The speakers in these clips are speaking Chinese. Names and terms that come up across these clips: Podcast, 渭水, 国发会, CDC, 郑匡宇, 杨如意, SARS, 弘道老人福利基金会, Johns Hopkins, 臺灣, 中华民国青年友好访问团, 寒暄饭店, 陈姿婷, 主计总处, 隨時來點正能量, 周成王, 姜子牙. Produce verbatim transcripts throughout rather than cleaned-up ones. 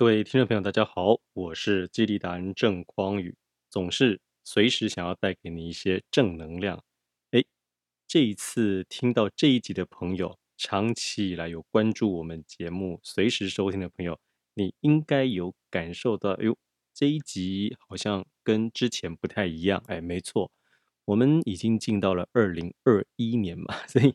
各位听众朋友，大家好，我是激励达人郑匡宇，总是随时想要带给你一些正能量。诶，这一次听到这一集的朋友，长期以来有关注我们节目、随时收听的朋友，你应该有感受到，哎呦，这一集好像跟之前不太一样。哎，没错，我们已经进到了二零二一年嘛，所以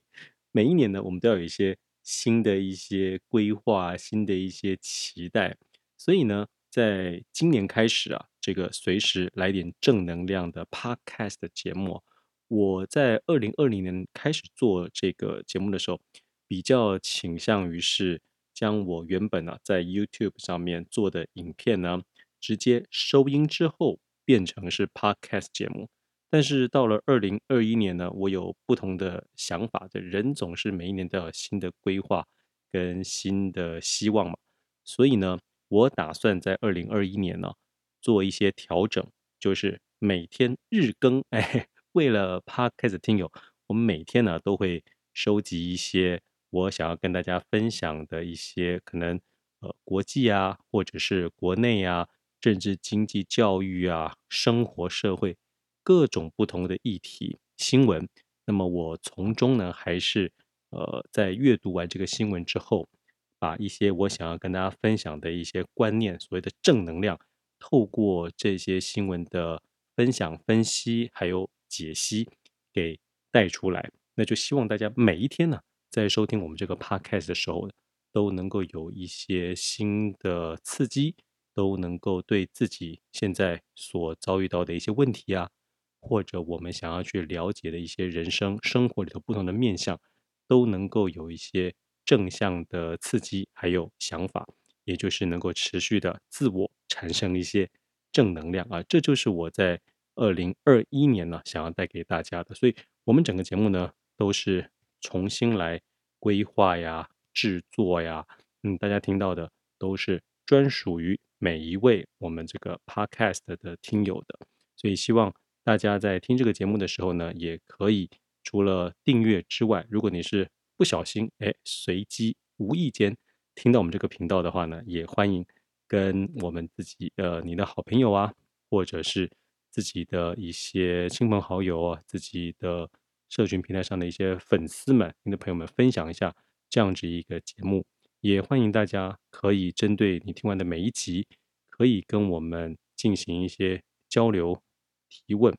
每一年呢，我们都要有一些新的一些规划、新的一些期待。所以呢，在今年开始啊，这个随时来点正能量的 Podcast 的节目，我在二零二零年开始做这个节目的时候，比较倾向于是将我原本呢、啊、在 YouTube 上面做的影片呢，直接收音之后变成是 Podcast 节目。但是到了二零二一年呢，我有不同的想法的，人总是每一年都要有新的规划跟新的希望嘛，所以呢，我打算在二零二一年呢做一些调整，就是每天日更。哎，为了 Podcast 听友，我们每天呢都会收集一些我想要跟大家分享的一些可能呃国际啊，或者是国内啊，政治、经济、教育啊，生活、社会各种不同的议题新闻。那么我从中呢，还是呃在阅读完这个新闻之后，把一些我想要跟大家分享的一些观念，所谓的正能量，透过这些新闻的分享、分析还有解析给带出来。那就希望大家每一天呢、啊，在收听我们这个 podcast 的时候，都能够有一些新的刺激，都能够对自己现在所遭遇到的一些问题啊，或者我们想要去了解的一些人生生活里头不同的面向，都能够有一些正向的刺激还有想法，也就是能够持续的自我产生一些正能量啊。这就是我在二零二一年呢、啊、想要带给大家的。所以我们整个节目呢都是重新来规划呀、制作呀，嗯，大家听到的都是专属于每一位我们这个 podcast 的听友的。所以希望大家在听这个节目的时候呢，也可以除了订阅之外，如果你是不小心哎随机无意间听到我们这个频道的话呢，也欢迎跟我们自己呃你的好朋友啊，或者是自己的一些亲朋好友啊，自己的社群平台上的一些粉丝们、你的朋友们分享一下这样子一个节目。也欢迎大家可以针对你听完的每一集，可以跟我们进行一些交流提问，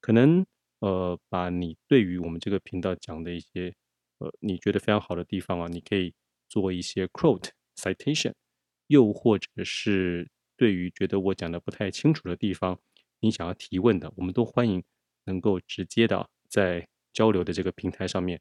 可能呃把你对于我们这个频道讲的一些呃你觉得非常好的地方啊，你可以做一些 quote citation， 又或者是对于觉得我讲的不太清楚的地方，你想要提问的，我们都欢迎能够直接的在交流的这个平台上面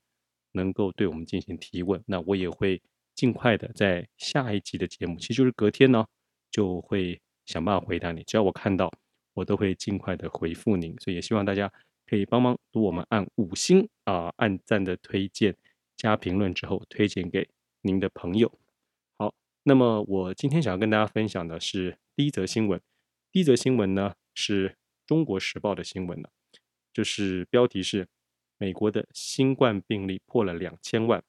能够对我们进行提问。那我也会尽快的在下一集的节目，其实就是隔天呢，就会想办法回答你，只要我看到我都会尽快的回复您。所以也希望大家可以帮忙读我们按五星啊、呃、按赞的推荐加评论之后推荐给您的朋友。好，那么我今天想要跟大家分享的是第一则新闻。第一则新闻呢是中国时报的新闻了，就是标题是美国的新冠病例破了两千万，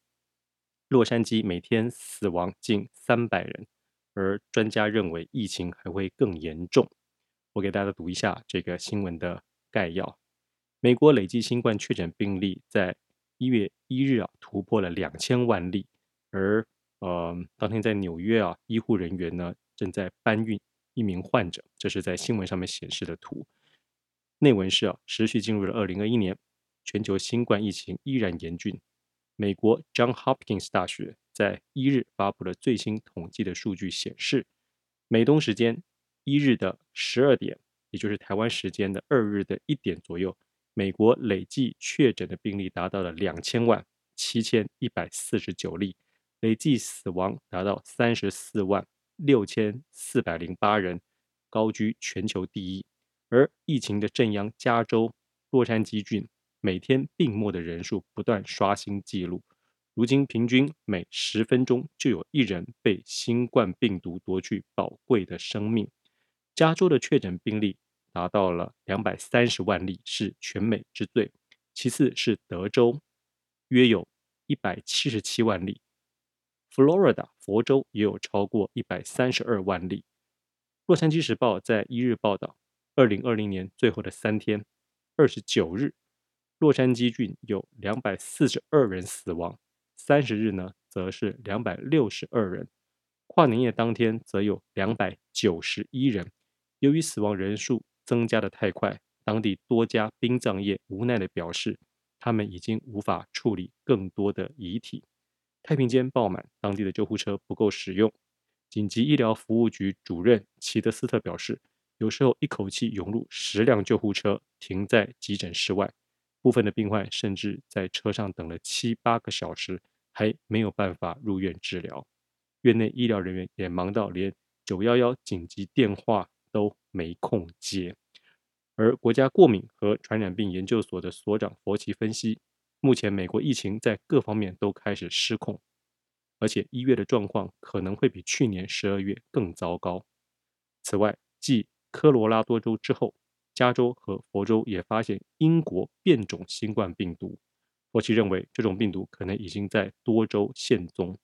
洛杉矶每天死亡近三百人，而专家认为疫情还会更严重。我给大家读一下这个新闻的概要。美国累计新冠确诊病例在一月一日啊突破了两千万例，而呃当天在纽约啊，医护人员呢正在搬运一名患者，这是在新闻上面显示的图。内文是啊，持续进入了二零二一年，全球新冠疫情依然严峻。美国 Johns Hopkins 大学在一日发布了最新统计的数据显示，美东时间一日的十二点，也就是台湾时间的二日的一点左右，美国累计确诊的病例达到了两千万七千一百四十九例，累计死亡达到三十四万六千四百零八人，高居全球第一。而疫情的正央加州洛杉矶郡每天病末的人数不断刷新纪录，如今平均每十分钟就有一人被新冠病毒夺去宝贵的生命。加州的确诊病例达到了两百三十万例，是全美之最，其次是德州，约有一百七十七万例，佛罗里达佛州也有超过一百三十二万例。洛杉矶时报在一日报道，二零二零年最后的三天，二十九日，洛杉矶郡有两百四十二人死亡，三十日呢，则是两百六十二人。跨年夜当天则有两百九十一人。由于死亡人数增加得太快，当地多家殡葬业无奈地表示，他们已经无法处理更多的遗体。太平间爆满，当地的救护车不够使用。紧急医疗服务局主任齐德斯特表示，有时候一口气涌入十辆救护车停在急诊室外，部分的病患甚至在车上等了七八个小时，还没有办法入院治疗。院内医疗人员也忙到连九一一紧急电话都没空接。而国家过敏和传染病研究所的所长佛奇分析，目前美国疫情在各方面都开始失控，而且一月的状况可能会比去年十二月更糟糕。此外，继科罗拉多州之后，加州和佛州也发现英国变种新冠病毒。佛奇认为，这种病毒可能已经在多州现踪。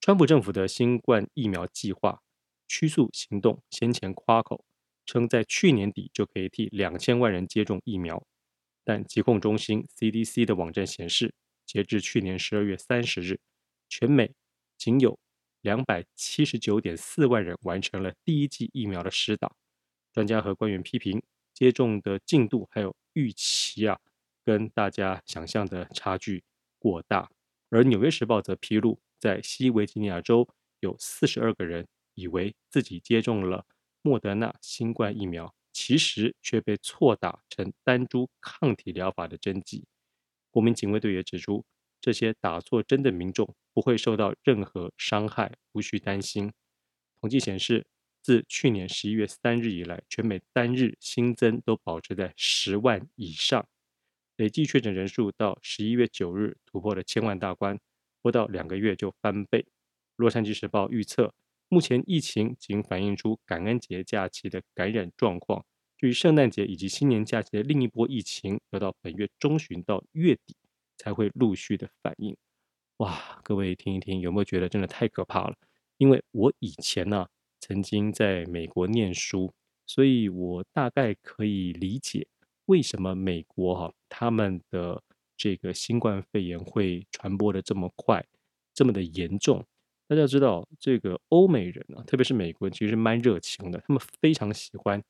川普政府的新冠疫苗计划驱速行动先前夸口称，在去年底就可以替两千万人接种疫苗，但疾控中心 C D C 的网站显示，截至去年十二月三十日，全美仅有 两百七十九点四万人完成了第一剂疫苗的施打。专家和官员批评，接种的进度还有预期啊，跟大家想象的差距过大。而纽约时报则披露，在西维吉尼亚州有四十二个人以为自己接种了莫德纳新冠疫苗，其实却被错打成单株抗体疗法的针剂。国民警卫队也指出，这些打错针的民众不会受到任何伤害，无需担心。统计显示，自去年十一月三日以来，全美单日新增都保持在十万以上，累计确诊人数到十一月九日突破了千万大关，不到两个月就翻倍。洛杉矶时报预测，目前疫情仅反映出感恩节假期的感染状况，至于圣诞节以及新年假期的另一波疫情，要到本月中旬到月底才会陆续的反映。哇，各位听一听，有没有觉得真的太可怕了？因为我以前呢、啊、曾经在美国念书，所以我大概可以理解为什么美国、啊、他们的这个新冠肺炎会传播的这么快，这么的严重。大家知道，这个欧美人啊，特别是美国人，其实蛮热情的，他们非常喜欢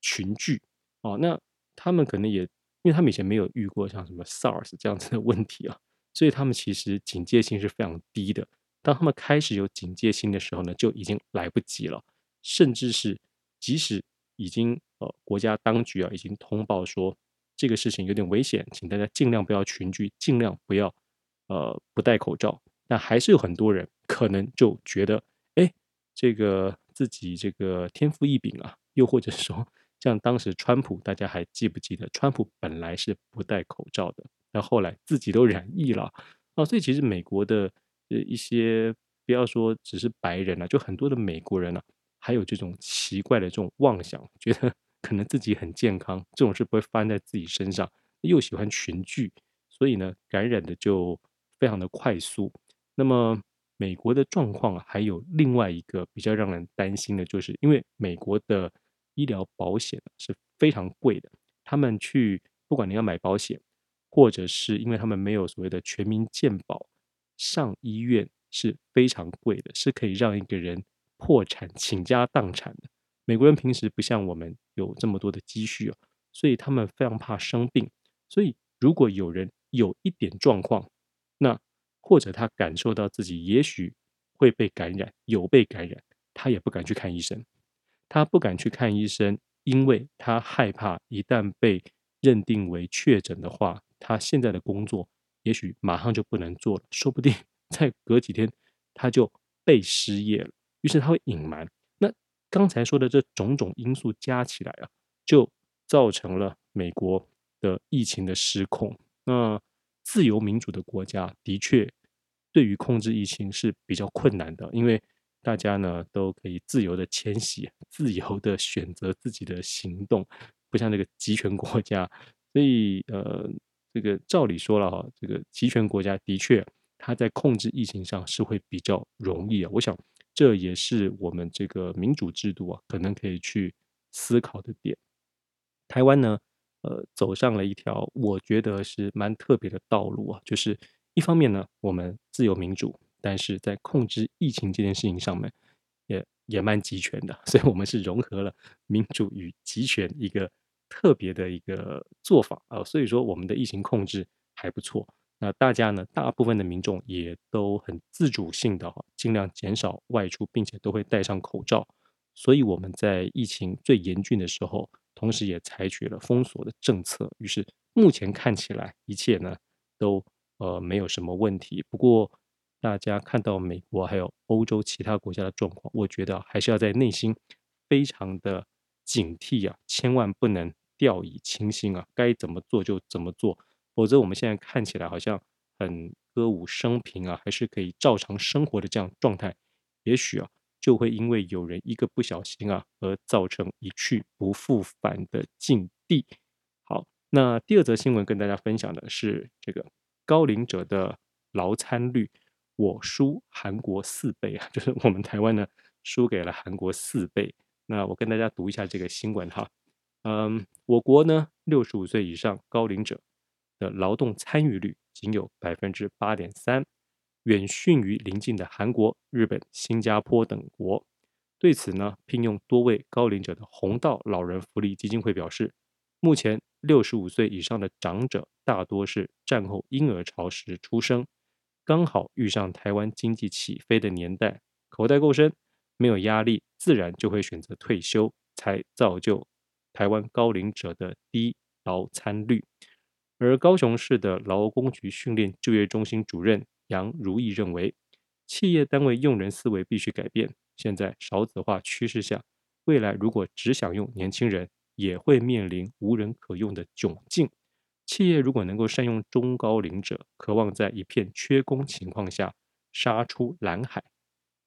群聚、哦、那他们可能也因为他们以前没有遇过像什么 SARS 这样子的问题啊，所以他们其实警戒心是非常低的。当他们开始有警戒心的时候呢，就已经来不及了，甚至是即使已经呃国家当局啊已经通报说这个事情有点危险，请大家尽量不要群聚，尽量不要呃不戴口罩，但还是有很多人可能就觉得，哎，这个自己这个天赋异禀啊，又或者说，像当时川普，大家还记不记得？川普本来是不戴口罩的，那后来自己都染疫了啊，所以其实美国的一些不要说只是白人啊，就很多的美国人啊，还有这种奇怪的这种妄想，觉得可能自己很健康，这种事不会发生在自己身上，又喜欢群聚，所以呢，感染的就非常的快速。那么美国的状况还有另外一个比较让人担心的，就是因为美国的医疗保险是非常贵的，他们去不管你要买保险，或者是因为他们没有所谓的全民健保，上医院是非常贵的，是可以让一个人破产倾家荡产的。美国人平时不像我们有这么多的积蓄、哦、所以他们非常怕生病，所以如果有人有一点状况，那或者他感受到自己也许会被感染，有被感染，他也不敢去看医生。他不敢去看医生，因为他害怕一旦被认定为确诊的话，他现在的工作也许马上就不能做了，说不定再隔几天他就被失业了，于是他会隐瞒。那刚才说的这种种因素加起来啊，就造成了美国的疫情的失控。那自由民主的国家的确对于控制疫情是比较困难的，因为大家呢都可以自由的迁徙，自由的选择自己的行动，不像这个集权国家。所以呃，这个照理说了哈，这个集权国家的确它在控制疫情上是会比较容易、啊、我想这也是我们这个民主制度啊，可能可以去思考的点。台湾呢呃，走上了一条我觉得是蛮特别的道路啊，就是一方面呢我们自由民主，但是在控制疫情这件事情上面也也蛮集权的，所以我们是融合了民主与集权一个特别的一个做法啊、呃，所以说我们的疫情控制还不错。那大家呢，大部分的民众也都很自主性的、啊、尽量减少外出，并且都会戴上口罩，所以我们在疫情最严峻的时候同时也采取了封锁的政策，于是目前看起来一切呢都呃没有什么问题。不过大家看到美国还有欧洲其他国家的状况，我觉得还是要在内心非常的警惕啊，千万不能掉以轻心啊，该怎么做就怎么做，否则我们现在看起来好像很歌舞升平啊，还是可以照常生活的这样状态，也许啊就会因为有人一个不小心啊，而造成一去不复返的境地。好，那第二则新闻跟大家分享的是这个高龄者的劳参率，我输韩国四倍啊，就是我们台湾呢输给了韩国四倍。那我跟大家读一下这个新闻哈，嗯，我国呢六十五岁以上高龄者的劳动参与率仅有百分之八点三。远逊于邻近的韩国、日本、新加坡等国。对此呢，聘用多位高龄者的弘道老人福利基金会表示，目前六十五岁以上的长者大多是战后婴儿潮时出生，刚好遇上台湾经济起飞的年代，口袋够深，没有压力，自然就会选择退休，才造就台湾高龄者的低劳参率。而高雄市的劳工局训练就业中心主任杨如意认为，企业单位用人思维必须改变，现在少子化趋势下，未来如果只想用年轻人，也会面临无人可用的窘境。企业如果能够善用中高龄者，渴望在一片缺工情况下杀出蓝海。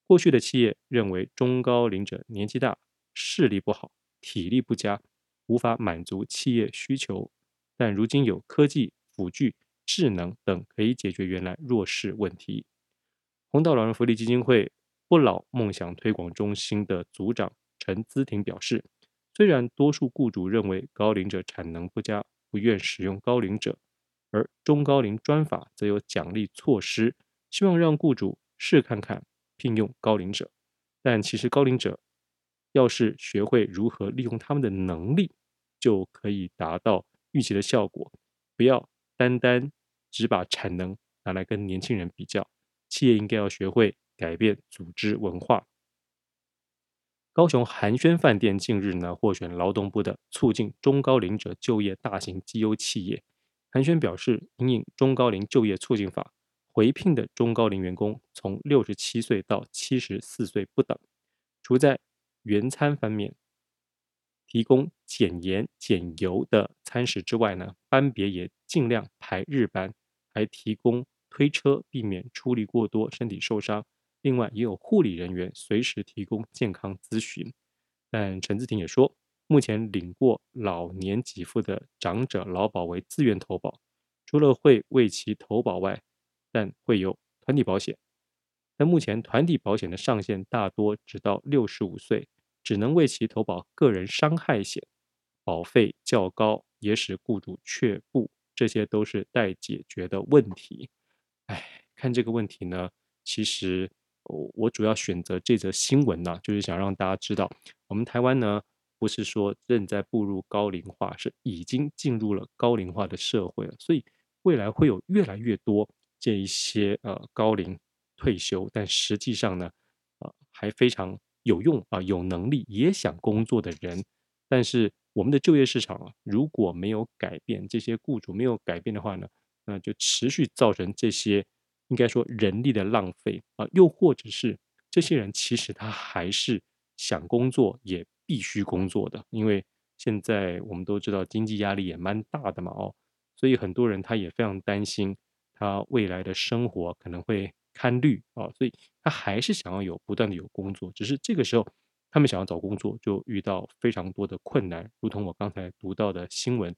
过去的企业认为中高龄者年纪大，视力不好，体力不佳，无法满足企业需求，但如今有科技、辅具、智能等可以解决原来弱势问题。弘道老人福利基金会不老梦想推广中心的组长陈姿婷表示，虽然多数雇主认为高龄者产能不佳，不愿使用高龄者，而中高龄专法则有奖励措施，希望让雇主试看看聘用高龄者，但其实高龄者要是学会如何利用他们的能力，就可以达到预期的效果，不要单单只把产能拿来跟年轻人比较，企业应该要学会改变组织文化。高雄寒暄饭店近日呢获选劳动部的促进中高龄者就业大型绩优企业。寒暄表示，因应中高龄就业促进法，回聘的中高龄员工从六十七岁到七十四岁不等，除在原餐方面提供减盐减油的餐食之外呢，班别也尽量排日班，还提供推车，避免出力过多身体受伤。另外也有护理人员随时提供健康咨询。但陈姿婷也说，目前领过老年给付的长者劳保为自愿投保，除了会为其投保外，但会有团体保险，但目前团体保险的上限大多只到六十五岁，只能为其投保个人伤害险，保费较高，也使雇主却步，这些都是待解决的问题。哎，看这个问题呢，其实我主要选择这则新闻呢、啊，就是想让大家知道，我们台湾呢不是说正在步入高龄化，是已经进入了高龄化的社会了，所以未来会有越来越多这一些呃高龄退休，但实际上呢，呃、还非常有用啊、呃，有能力也想工作的人，但是我们的就业市场啊，如果没有改变，这些雇主没有改变的话呢，那就持续造成这些应该说人力的浪费啊、呃，又或者是这些人其实他还是想工作也必须工作的，因为现在我们都知道经济压力也蛮大的嘛哦，所以很多人他也非常担心他未来的生活可能会堪虑啊，所以他还是想要有不断的有工作，只是这个时候他们想要找工作就遇到非常多的困难，如同我刚才读到的新闻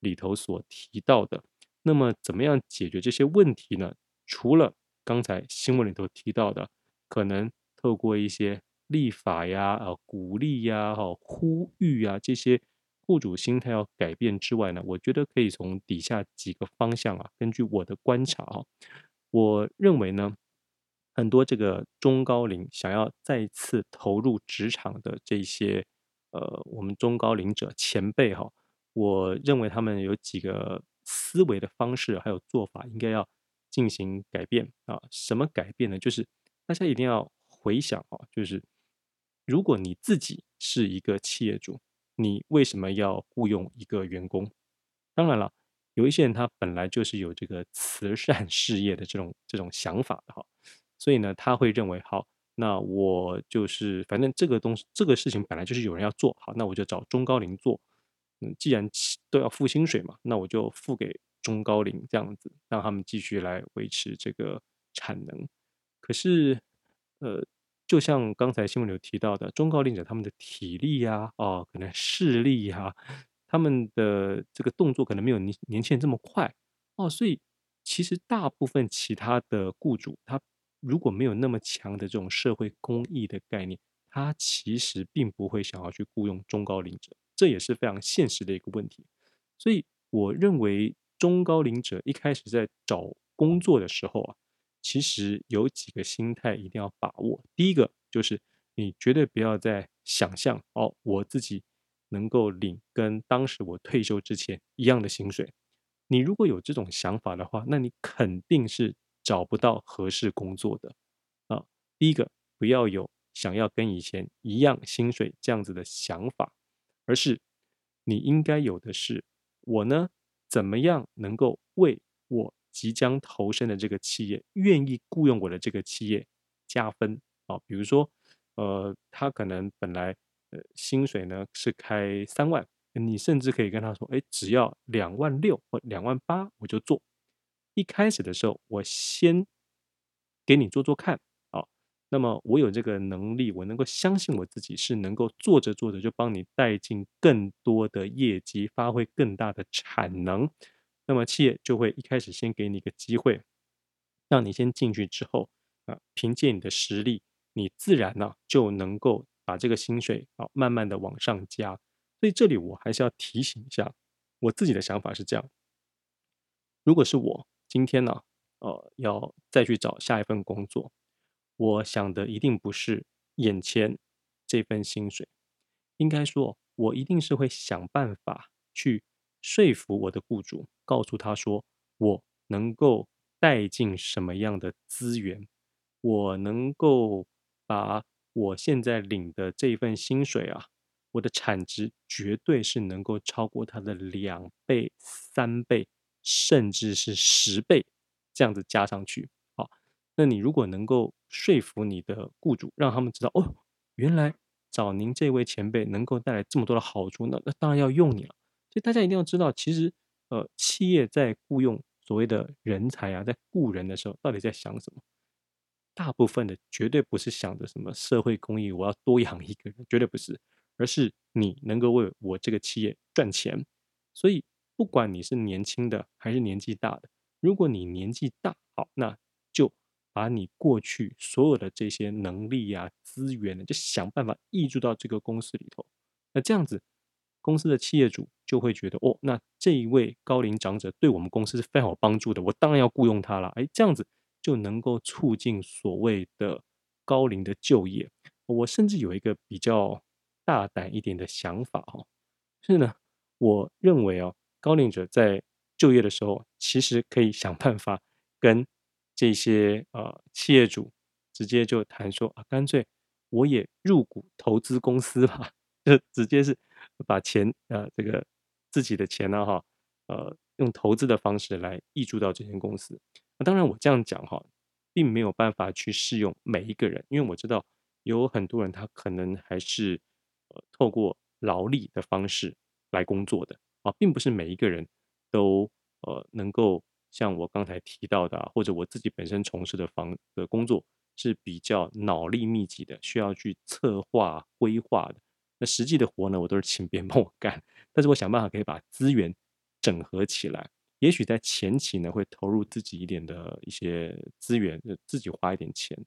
里头所提到的。那么怎么样解决这些问题呢？除了刚才新闻里头提到的，可能透过一些立法呀、啊、鼓励呀、啊、呼吁呀、啊、这些雇主心态要改变之外呢，我觉得可以从底下几个方向啊，根据我的观察啊，我认为呢，很多这个中高龄想要再次投入职场的这些呃，我们中高龄者前辈哈，我认为他们有几个思维的方式还有做法应该要进行改变啊。什么改变呢？就是大家一定要回想啊，就是如果你自己是一个企业主，你为什么要雇佣一个员工？当然了，有一些人他本来就是有这个慈善事业的这种这种想法的哈，所以呢，他会认为好，那我就是反正这个东西这个事情本来就是有人要做，好，那我就找中高龄做。嗯，既然都要付薪水嘛，那我就付给中高龄这样子，让他们继续来维持这个产能。可是，呃。就像刚才新闻里有提到的，中高龄者他们的体力呀、啊哦、可能视力呀、啊，他们的这个动作可能没有年年轻人这么快哦，所以其实大部分其他的雇主，他如果没有那么强的这种社会公益的概念，他其实并不会想要去雇佣中高龄者，这也是非常现实的一个问题。所以我认为中高龄者一开始在找工作的时候啊，其实有几个心态一定要把握。第一个就是你绝对不要再想象哦，我自己能够领跟当时我退休之前一样的薪水。你如果有这种想法的话，那你肯定是找不到合适工作的啊。第一个，不要有想要跟以前一样薪水这样子的想法，而是你应该有的是，我呢怎么样能够为我即将投身的这个企业，愿意雇佣我的这个企业加分啊。比如说呃，他可能本来、呃、薪水呢是开三万，你甚至可以跟他说，哎，只要两万六或两万八我就做。一开始的时候我先给你做做看啊，那么我有这个能力，我能够相信我自己是能够做着做着就帮你带进更多的业绩，发挥更大的产能。那么企业就会一开始先给你一个机会，让你先进去之后、啊、凭借你的实力，你自然呢、啊、就能够把这个薪水、啊、慢慢的往上加。所以这里我还是要提醒一下，我自己的想法是这样，如果是我今天呢、啊呃、要再去找下一份工作，我想的一定不是眼前这份薪水，应该说我一定是会想办法去说服我的雇主，告诉他说我能够带进什么样的资源，我能够把我现在领的这份薪水啊，我的产值绝对是能够超过它的两倍、三倍，甚至是十倍这样子加上去。好，那你如果能够说服你的雇主，让他们知道哦，原来找您这位前辈能够带来这么多的好处，那那当然要用你了。所以大家一定要知道，其实呃，企业在雇佣所谓的人才啊，在雇人的时候，到底在想什么？大部分的绝对不是想着什么社会公益，我要多养一个人，绝对不是，而是你能够为我这个企业赚钱。所以不管你是年轻的还是年纪大的，如果你年纪大，好，那就把你过去所有的这些能力啊、资源呢，就想办法挹注到这个公司里头。那这样子，公司的企业主就会觉得哦，那这一位高龄长者对我们公司是非常有帮助的，我当然要雇佣他了。哎，这样子就能够促进所谓的高龄的就业。我甚至有一个比较大胆一点的想法哦，是呢，我认为哦，高龄者在就业的时候，其实可以想办法跟这些呃企业主直接就谈说啊，干脆我也入股投资公司吧，就直接是。把钱呃，这个自己的钱呢，哈，呃，用投资的方式来挹注到这间公司。那当然，我这样讲哈，并没有办法去适用每一个人，因为我知道有很多人他可能还是呃透过劳力的方式来工作的啊，并不是每一个人都呃能够像我刚才提到的、啊，或者我自己本身从事的方的工作是比较脑力密集的，需要去策划规划的。那实际的活呢，我都是请别人帮我干，但是我想办法可以把资源整合起来，也许在前期呢会投入自己一点的一些资源，自己花一点钱，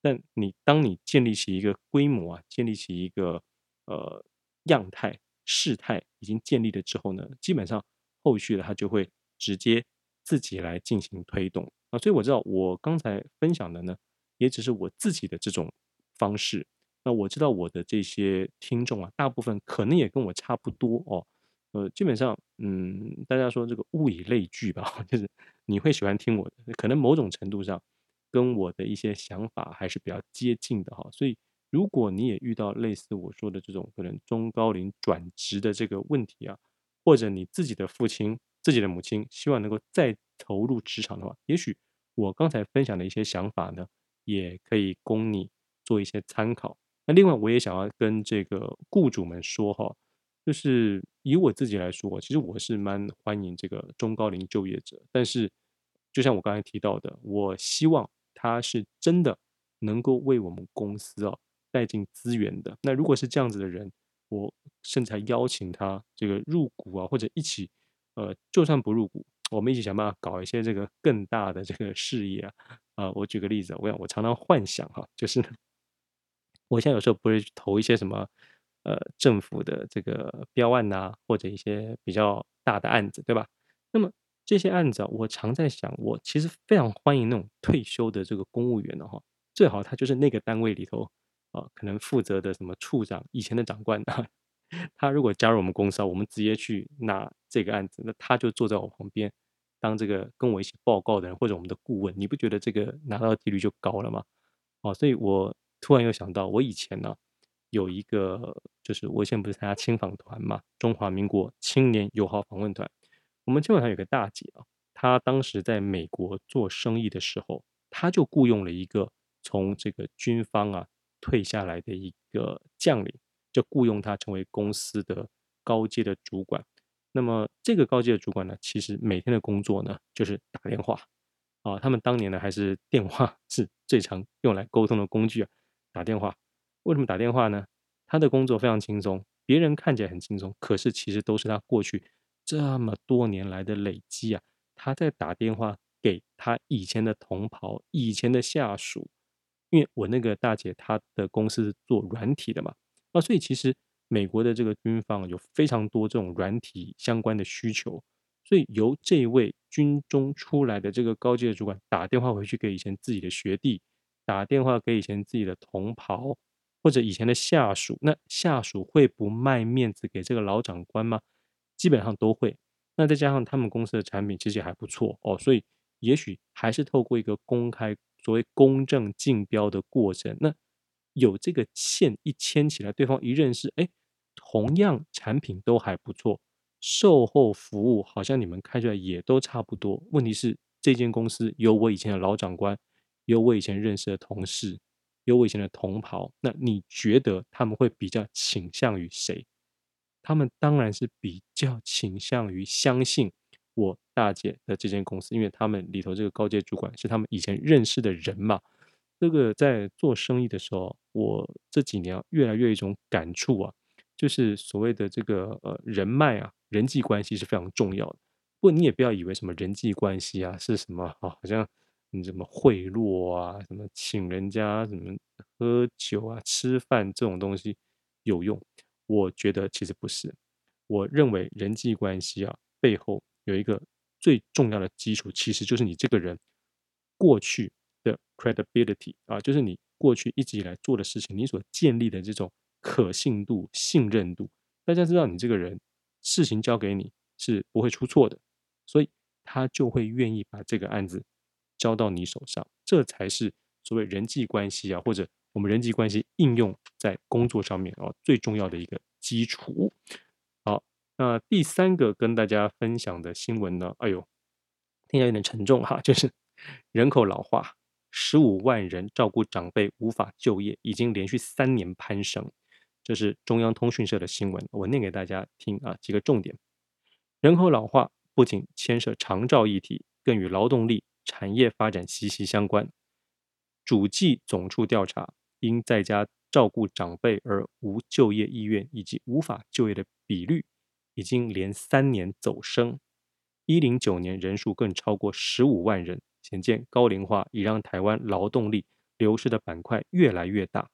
但你当你建立起一个规模啊，建立起一个呃样态事态已经建立了之后呢，基本上后续的它就会直接自己来进行推动啊。所以我知道我刚才分享的呢，也只是我自己的这种方式。那我知道我的这些听众啊，大部分可能也跟我差不多哦。呃，基本上，嗯，大家说这个物以类聚吧，就是你会喜欢听我的，可能某种程度上跟我的一些想法还是比较接近的哈。所以，如果你也遇到类似我说的这种可能中高龄转职的这个问题啊，或者你自己的父亲、自己的母亲希望能够再投入职场的话，也许我刚才分享的一些想法呢，也可以供你做一些参考。那另外，我也想要跟这个雇主们说哈，就是以我自己来说，其实我是蛮欢迎这个中高龄就业者，但是就像我刚才提到的，我希望他是真的能够为我们公司啊带进资源的。那如果是这样子的人，我甚至还邀请他这个入股啊，或者一起，呃，就算不入股，我们一起想办法搞一些这个更大的这个事业啊。啊、呃，我举个例子，我想我常常幻想哈、啊，就是我现在有时候不是去投一些什么呃政府的这个标案呐、啊，或者一些比较大的案子，对吧？那么这些案子啊，我常在想，我其实非常欢迎那种退休的这个公务员的哈，最好他就是那个单位里头啊、呃，可能负责的什么处长、以前的长官啊，他如果加入我们公司啊，我们直接去拿这个案子，那他就坐在我旁边当这个跟我一起报告的人或者我们的顾问，你不觉得这个拿到的几率就高了吗？哦，所以我突然又想到，我以前呢、啊。有一个就是我以前不是参加青访团嘛，中华民国青年友好访问团。我们青访团有个大姐啊，她当时在美国做生意的时候，她就雇佣了一个从这个军方啊退下来的一个将领，就雇佣他成为公司的高阶的主管。那么这个高阶的主管呢，其实每天的工作呢就是打电话啊，他们当年呢还是电话是最常用来沟通的工具啊，打电话。为什么打电话呢？他的工作非常轻松，别人看起来很轻松，可是其实都是他过去这么多年来的累积啊。他在打电话给他以前的同袍、以前的下属，因为我那个大姐她的公司是做软体的嘛，啊，所以其实美国的这个军方有非常多这种软体相关的需求，所以由这位军中出来的这个高级的主管打电话回去给以前自己的学弟，打电话给以前自己的同袍。或者以前的下属，那下属会不卖面子给这个老长官吗？基本上都会。那再加上他们公司的产品其实也还不错哦，所以也许还是透过一个公开所谓公正竞标的过程，那有这个线一牵起来，对方一认识，哎，同样产品都还不错，售后服务好像你们看出来也都差不多。问题是这间公司有我以前的老长官，有我以前认识的同事。有我以前的同袍，那你觉得他们会比较倾向于谁？他们当然是比较倾向于相信我大姐的这间公司，因为他们里头这个高阶主管是他们以前认识的人嘛。这个在做生意的时候，我这几年、啊、越来越一种感触啊，就是所谓的这个呃人脉啊，人际关系是非常重要的。不过你也不要以为什么人际关系啊是什么、哦、好像。你什么贿赂啊，什么请人家什么喝酒啊吃饭这种东西有用，我觉得其实不是。我认为人际关系啊背后有一个最重要的基础，其实就是你这个人过去的 credibility 啊，就是你过去一直以来做的事情，你所建立的这种可信度、信任度。大家知道你这个人事情交给你是不会出错的，所以他就会愿意把这个案子交到你手上，这才是所谓人际关系啊，或者我们人际关系应用在工作上面啊最重要的一个基础。好，那第三个跟大家分享的新闻呢，哎呦，听起来有点沉重哈，就是人口老化，十五万人照顾长辈无法就业，已经连续三年攀升。这是中央通讯社的新闻，我念给大家听啊，几个重点。人口老化不仅牵涉长照议题，更与劳动力。产业发展息息相关。主计总处调查，因在家照顾长辈而无就业意愿以及无法就业的比率，已经连三年走升。一零九年人数更超过十五万人，显见高龄化已让台湾劳动力流失的板块越来越大。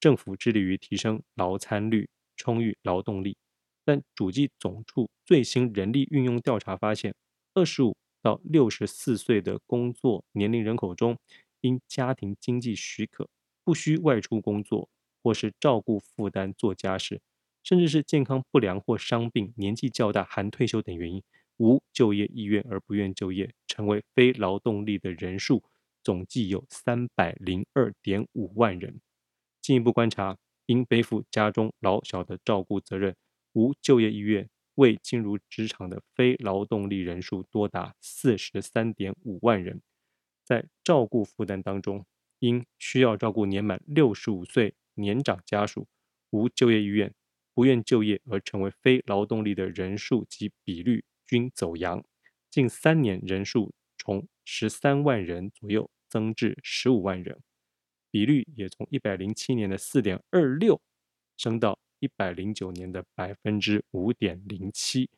政府致力于提升劳参率，充裕劳动力，但主计总处最新人力运用调查发现，二十五到六十四岁的工作年龄人口中，因家庭经济许可，不需外出工作或是照顾负担做家事，甚至是健康不良或伤病、年纪较大含退休等原因，无就业意愿而不愿就业，成为非劳动力的人数总计有 三百零二点五万人。进一步观察，因背负家中老小的照顾责任，无就业意愿未进入职场的非劳动力人数多达 四十三点五万人。在照顾负担当中，因需要照顾年满六十五岁年长家属，无就业意愿不愿就业而成为非劳动力的人数及比率均走扬，近三年人数从十三万人左右增至十五万人，比率也从一百零七年的 四点二六 升到一百零九年的 百分之五点零七。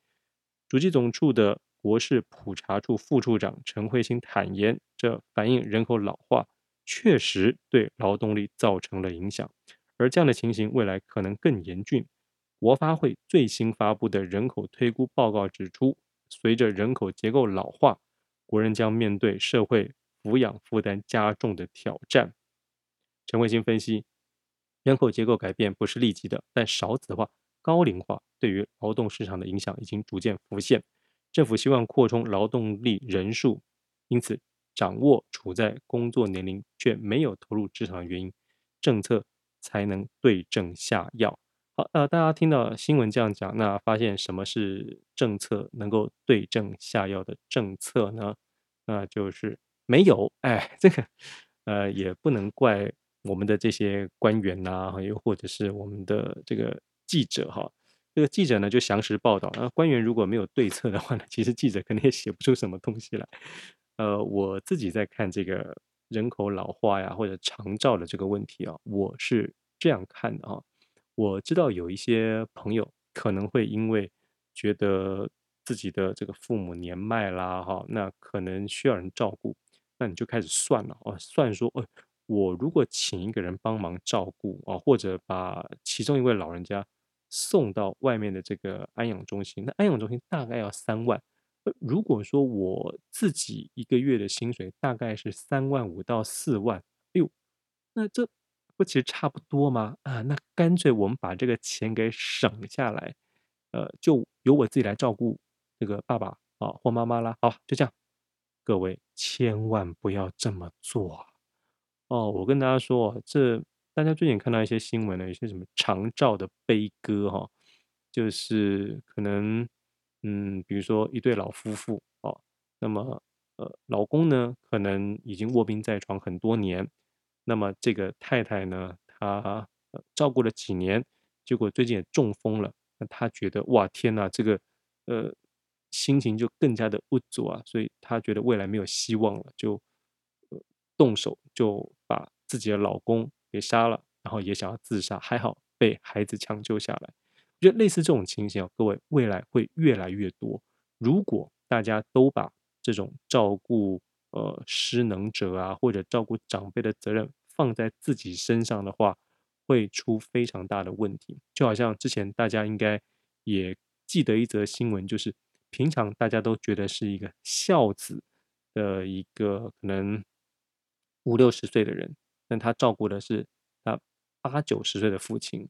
主计总处的国事普查处副处长陈慧馨坦言，这反映人口老化确实对劳动力造成了影响，而这样的情形未来可能更严峻。国发会最新发布的人口推估报告指出，随着人口结构老化，国人将面对社会抚养负担加重的挑战。陈慧馨分析，人口结构改变不是立即的，但少子化、高龄化对于劳动市场的影响已经逐渐浮现，政府希望扩充劳动力人数，因此掌握处在工作年龄却没有投入职场的原因，政策才能对症下药。好，呃、大家听到新闻这样讲，那发现什么是政策能够对症下药的政策呢？那就是没有。哎，这个呃也不能怪我们的这些官员啊，又或者是我们的这个记者哈，这个记者呢就详实报道，那官员如果没有对策的话呢，其实记者肯定也写不出什么东西来。呃，我自己在看这个人口老化呀，或者长照的这个问题啊，我是这样看的啊。我知道有一些朋友可能会因为觉得自己的这个父母年迈啦哈，那可能需要人照顾，那你就开始算了哦，算说哦。哎，我如果请一个人帮忙照顾啊，或者把其中一位老人家送到外面的这个安养中心，那安养中心大概要三万。如果说我自己一个月的薪水大概是三万五到四万，哎呦，那这不其实差不多吗？啊，那干脆我们把这个钱给省下来，呃，就由我自己来照顾这个爸爸啊或妈妈啦。好，就这样，各位千万不要这么做啊！哦，我跟大家说，这大家最近看到一些新闻呢，有些什么长照的悲歌哈，哦，就是可能，嗯，比如说一对老夫妇哦，那么呃，老公呢可能已经卧病在床很多年，那么这个太太呢，她，呃、照顾了几年，结果最近也中风了，那她觉得哇天哪，这个呃心情就更加的不足啊，所以她觉得未来没有希望了，就动手就把自己的老公给杀了，然后也想要自杀，还好被孩子抢救下来。我觉得类似这种情形，各位未来会越来越多。如果大家都把这种照顾呃失能者啊，或者照顾长辈的责任放在自己身上的话，会出非常大的问题。就好像之前大家应该也记得一则新闻，就是平常大家都觉得是一个孝子的一个可能五六十岁的人，但他照顾的是他八九十岁的父亲。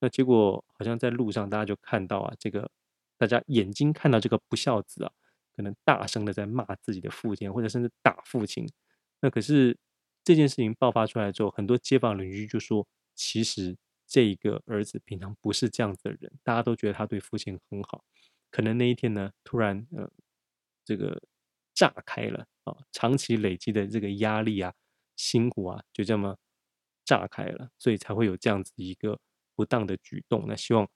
那结果好像在路上大家就看到啊，这个大家眼睛看到这个不孝子啊，可能大声的在骂自己的父亲，或者甚至打父亲。那可是这件事情爆发出来之后，很多街坊邻居就说，其实这个儿子平常不是这样子的人，大家都觉得他对父亲很好。可能那一天呢，突然呃这个炸开了啊，长期累积的这个压力啊，辛苦啊，就这么炸开了，所以才会有这样子一个不当的举动。那希望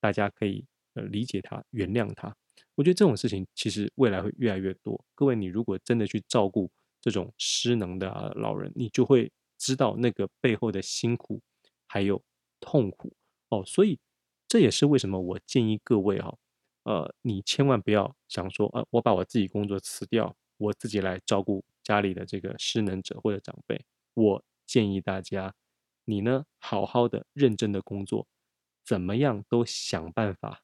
大家可以呃理解他，原谅他。我觉得这种事情其实未来会越来越多。各位，你如果真的去照顾这种失能的，啊，老人，你就会知道那个背后的辛苦还有痛苦哦。所以这也是为什么我建议各位哈，哦，呃，你千万不要想说，呃，我把我自己工作辞掉，我自己来照顾家里的这个失能者或者长辈。我建议大家，你呢好好的、认真的工作，怎么样都想办法，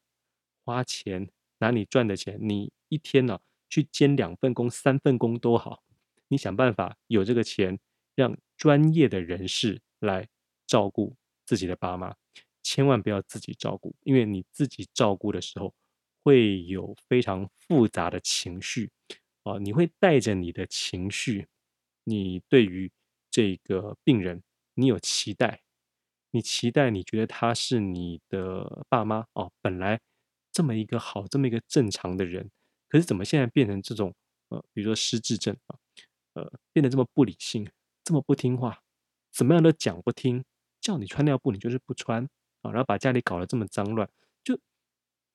花钱拿你赚的钱，你一天呢、啊、去兼两份工、三份工都好，你想办法有这个钱，让专业的人士来照顾自己的爸妈，千万不要自己照顾，因为你自己照顾的时候，会有非常复杂的情绪啊、呃，你会带着你的情绪，你对于这个病人，你有期待，你期待你觉得他是你的爸妈哦，本来这么一个好，这么一个正常的人，可是怎么现在变成这种呃，比如说失智症啊，呃，变得这么不理性，这么不听话，怎么样都讲不听，叫你穿尿布你就是不穿啊，然后把家里搞得这么脏乱，就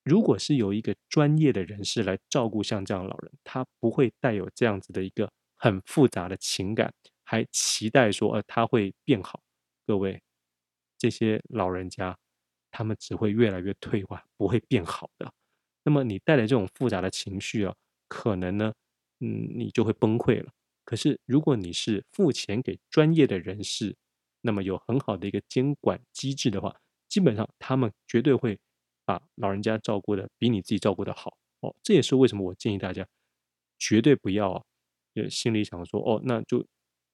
如果是有一个专业的人士来照顾像这样的老人，他不会带有这样子的一个很复杂的情感。还期待说，呃，他会变好。各位，这些老人家，他们只会越来越退化，不会变好的。那么你带来这种复杂的情绪啊，可能呢，嗯，你就会崩溃了。可是如果你是付钱给专业的人士，那么有很好的一个监管机制的话，基本上他们绝对会把老人家照顾的比你自己照顾的好。哦，这也是为什么我建议大家绝对不要、啊、就心里想说，哦，那就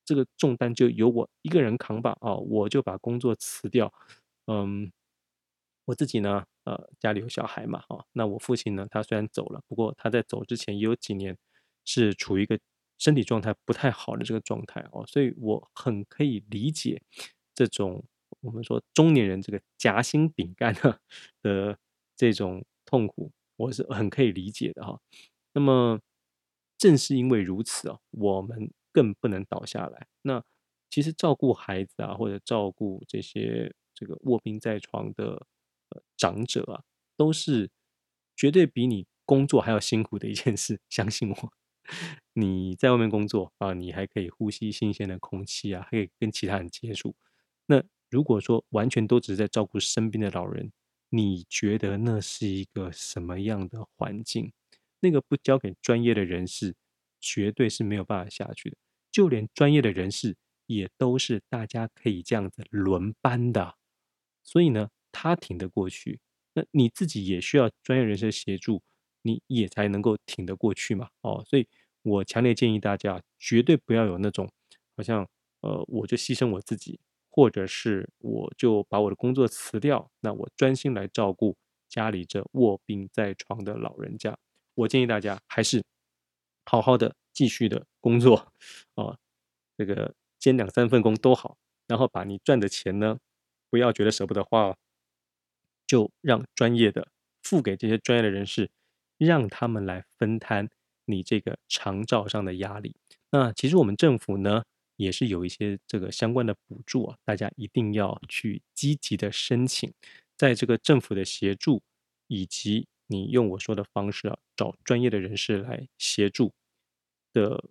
这个重担就由我一个人扛吧啊、哦！我就把工作辞掉，嗯，我自己呢，呃，家里有小孩嘛，哦，那我父亲呢，他虽然走了，不过他在走之前也有几年是处于一个身体状态不太好的这个状态哦，所以我很可以理解这种我们说中年人这个夹心饼干的的这种痛苦，我是很可以理解的哈、哦。那么正是因为如此哦，我们更不能倒下来。那其实照顾孩子啊，或者照顾这些这个卧病在床的、呃、长者啊，都是绝对比你工作还要辛苦的一件事。相信我，你在外面工作啊，你还可以呼吸新鲜的空气啊，还可以跟其他人接触。那如果说完全都只是在照顾身边的老人，你觉得那是一个什么样的环境？那个不交给专业的人士，绝对是没有办法下去的。就连专业的人士也都是大家可以这样子轮班的，所以呢他挺得过去，那你自己也需要专业人士的协助，你也才能够挺得过去嘛。哦，所以我强烈建议大家绝对不要有那种好像呃我就牺牲我自己，或者是我就把我的工作辞掉，那我专心来照顾家里这卧病在床的老人家。我建议大家还是好好的继续的工作啊，这个兼两三份工都好，然后把你赚的钱呢，不要觉得舍不得花，就让专业的付给这些专业的人士，让他们来分摊你这个长照上的压力。那其实我们政府呢也是有一些这个相关的补助啊，大家一定要去积极的申请，在这个政府的协助以及你用我说的方式啊，找专业的人士来协助的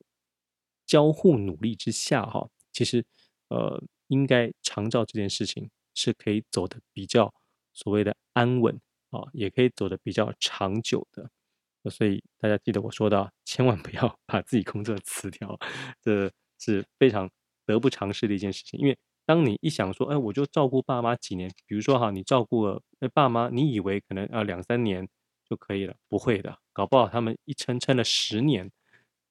交互努力之下哈、啊，其实呃，应该长照这件事情是可以走的比较所谓的安稳啊，也可以走的比较长久的。所以大家记得我说的、啊，千万不要把自己工作辞掉，这是非常得不偿失的一件事情。因为当你一想说，哎，我就照顾爸妈几年，比如说哈，你照顾了、哎、爸妈，你以为可能啊、呃、两三年就可以了，不会的，搞不好他们一撑撑了十年。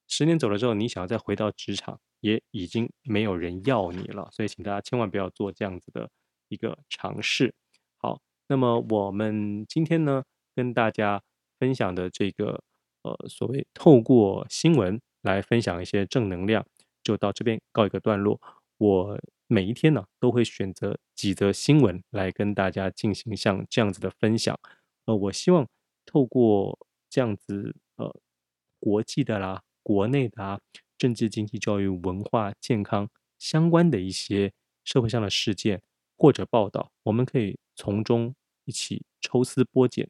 十年走了之后，你想要再回到职场，也已经没有人要你了，所以请大家千万不要做这样子的一个尝试。好，那么我们今天呢，跟大家分享的这个呃所谓透过新闻来分享一些正能量，就到这边告一个段落。我每一天呢都会选择几则新闻来跟大家进行像这样子的分享。呃，我希望透过这样子呃国际的啦。国内的啊，政治、经济、教育、文化、健康相关的一些社会上的事件或者报道，我们可以从中一起抽丝剥茧，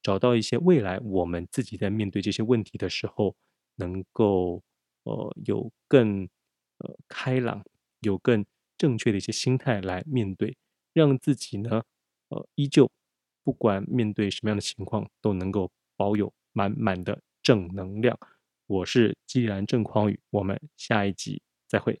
找到一些未来我们自己在面对这些问题的时候，能够呃有更呃开朗、有更正确的一些心态来面对，让自己呢呃依旧不管面对什么样的情况都能够保有满满的正能量。我是既然郑匡宇，我们下一集再会。